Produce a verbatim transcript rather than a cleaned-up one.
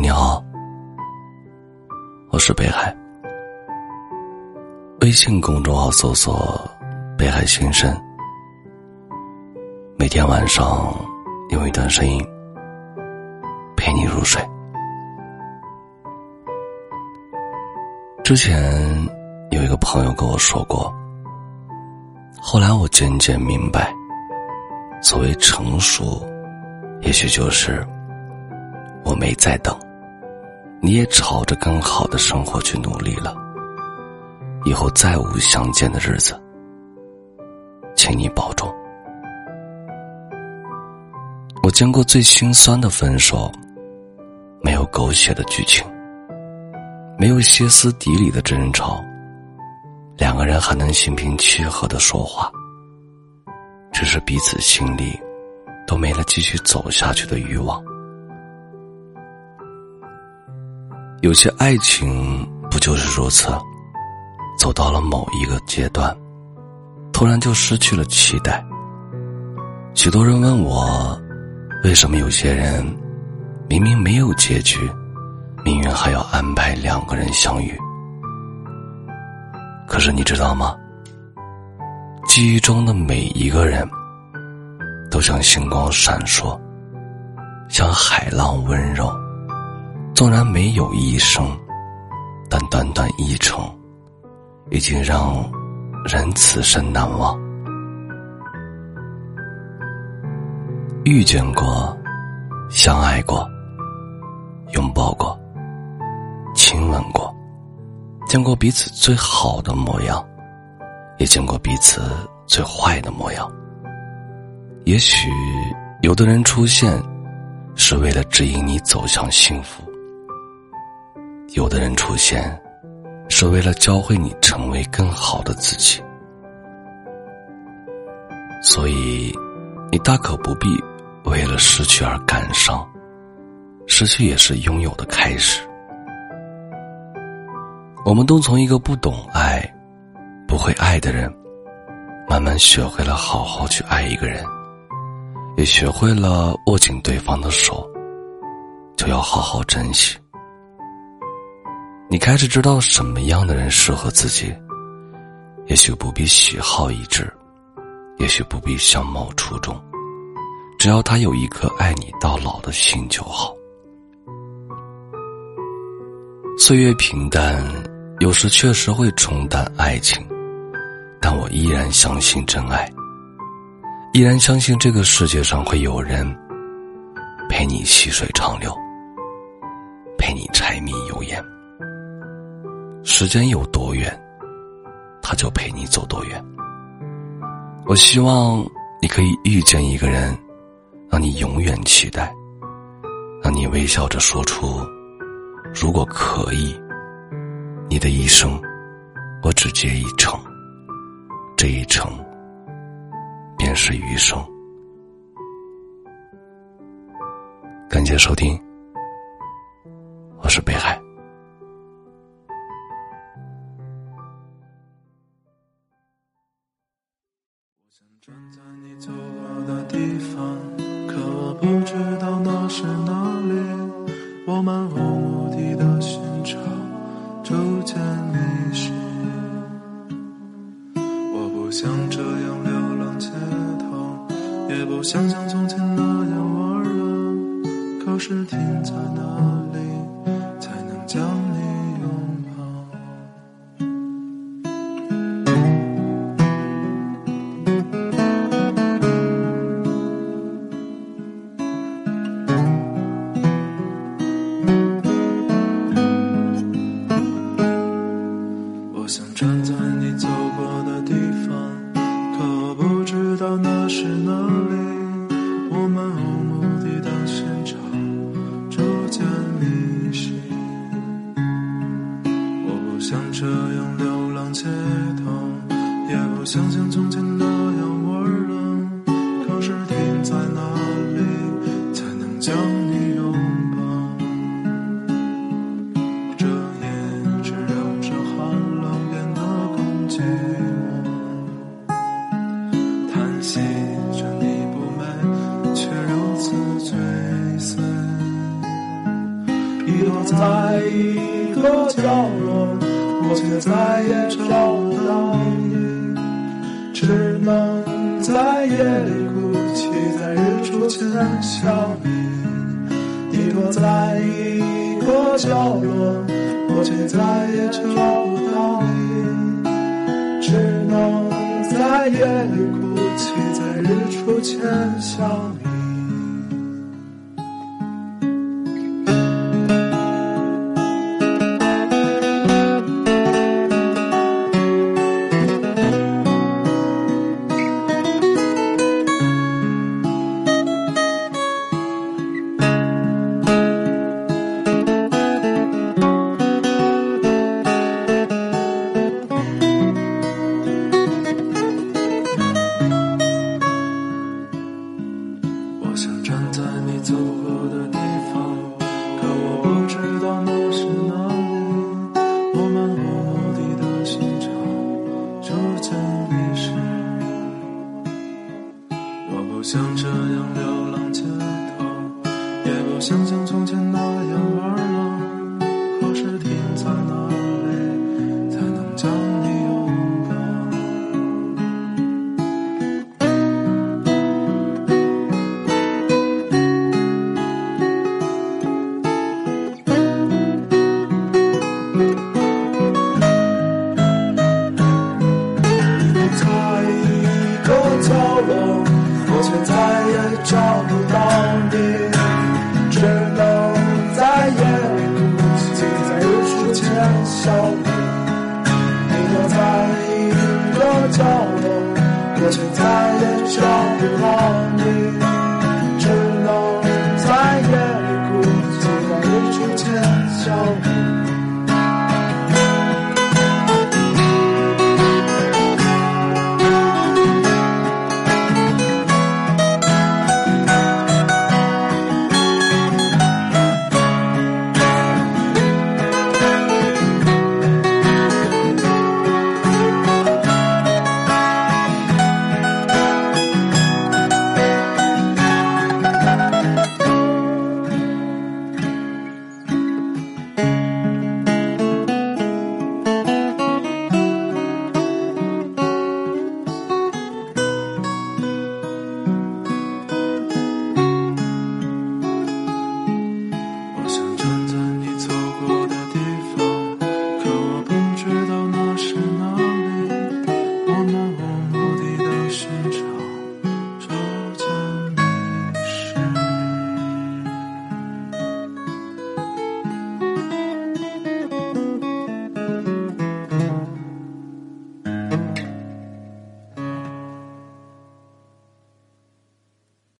你好，我是北海。微信公众号搜索北海心声，每天晚上用一段声音陪你入睡。之前有一个朋友跟我说过，后来我渐渐明白，所谓成熟，也许就是我没在等，你也朝着更好的生活去努力了。以后再无相见的日子，请你保重。我见过最心酸的分手，没有狗血的剧情，没有歇斯底里的争吵，两个人还能心平气和的说话，只是彼此心里都没了继续走下去的欲望。有些爱情不就是如此，走到了某一个阶段，突然就失去了期待。许多人问我，为什么有些人明明没有结局，命运还要安排两个人相遇？可是你知道吗？记忆中的每一个人都像星光闪烁，像海浪温柔，纵然没有一生，但短短一程，已经让人此生难忘。遇见过，相爱过，拥抱过，亲吻过，见过彼此最好的模样，也见过彼此最坏的模样。也许有的人出现，是为了指引你走向幸福。有的人出现，是为了教会你成为更好的自己。所以你大可不必为了失去而感伤，失去也是拥有的开始。我们都从一个不懂爱、不会爱的人，慢慢学会了好好去爱一个人，也学会了握紧对方的手，就要好好珍惜。你开始知道什么样的人适合自己，也许不必喜好一致，也许不必相貌出众，只要他有一颗爱你到老的心就好。岁月平淡，有时确实会冲淡爱情，但我依然相信真爱，依然相信这个世界上会有人陪你细水长流，陪你柴米油盐。时间有多远，他就陪你走多远。我希望你可以遇见一个人，让你永远期待，让你微笑着说出，如果可以，你的一生我只接一程，这一程便是余生。感谢收听，我是北海。站在你走过的地方，可我不知道那是哪里。我漫无目的的寻找，逐渐迷失。我不想这样流浪街头，也不想像从前那样温柔。可是停在哪里，才能将你想像从前那样温柔，可是停在哪里才能将你拥抱？这夜只有这寒冷变得更寂寞，叹息着你不美，却如此追随。遗落在一个角落，我却再也找不到你，只能在夜里哭泣，在日出前笑你。遗落在一个角落，我却再也找不到你，只能在夜里哭泣，在日出前笑你。不想这样流浪街头，也不想像从前。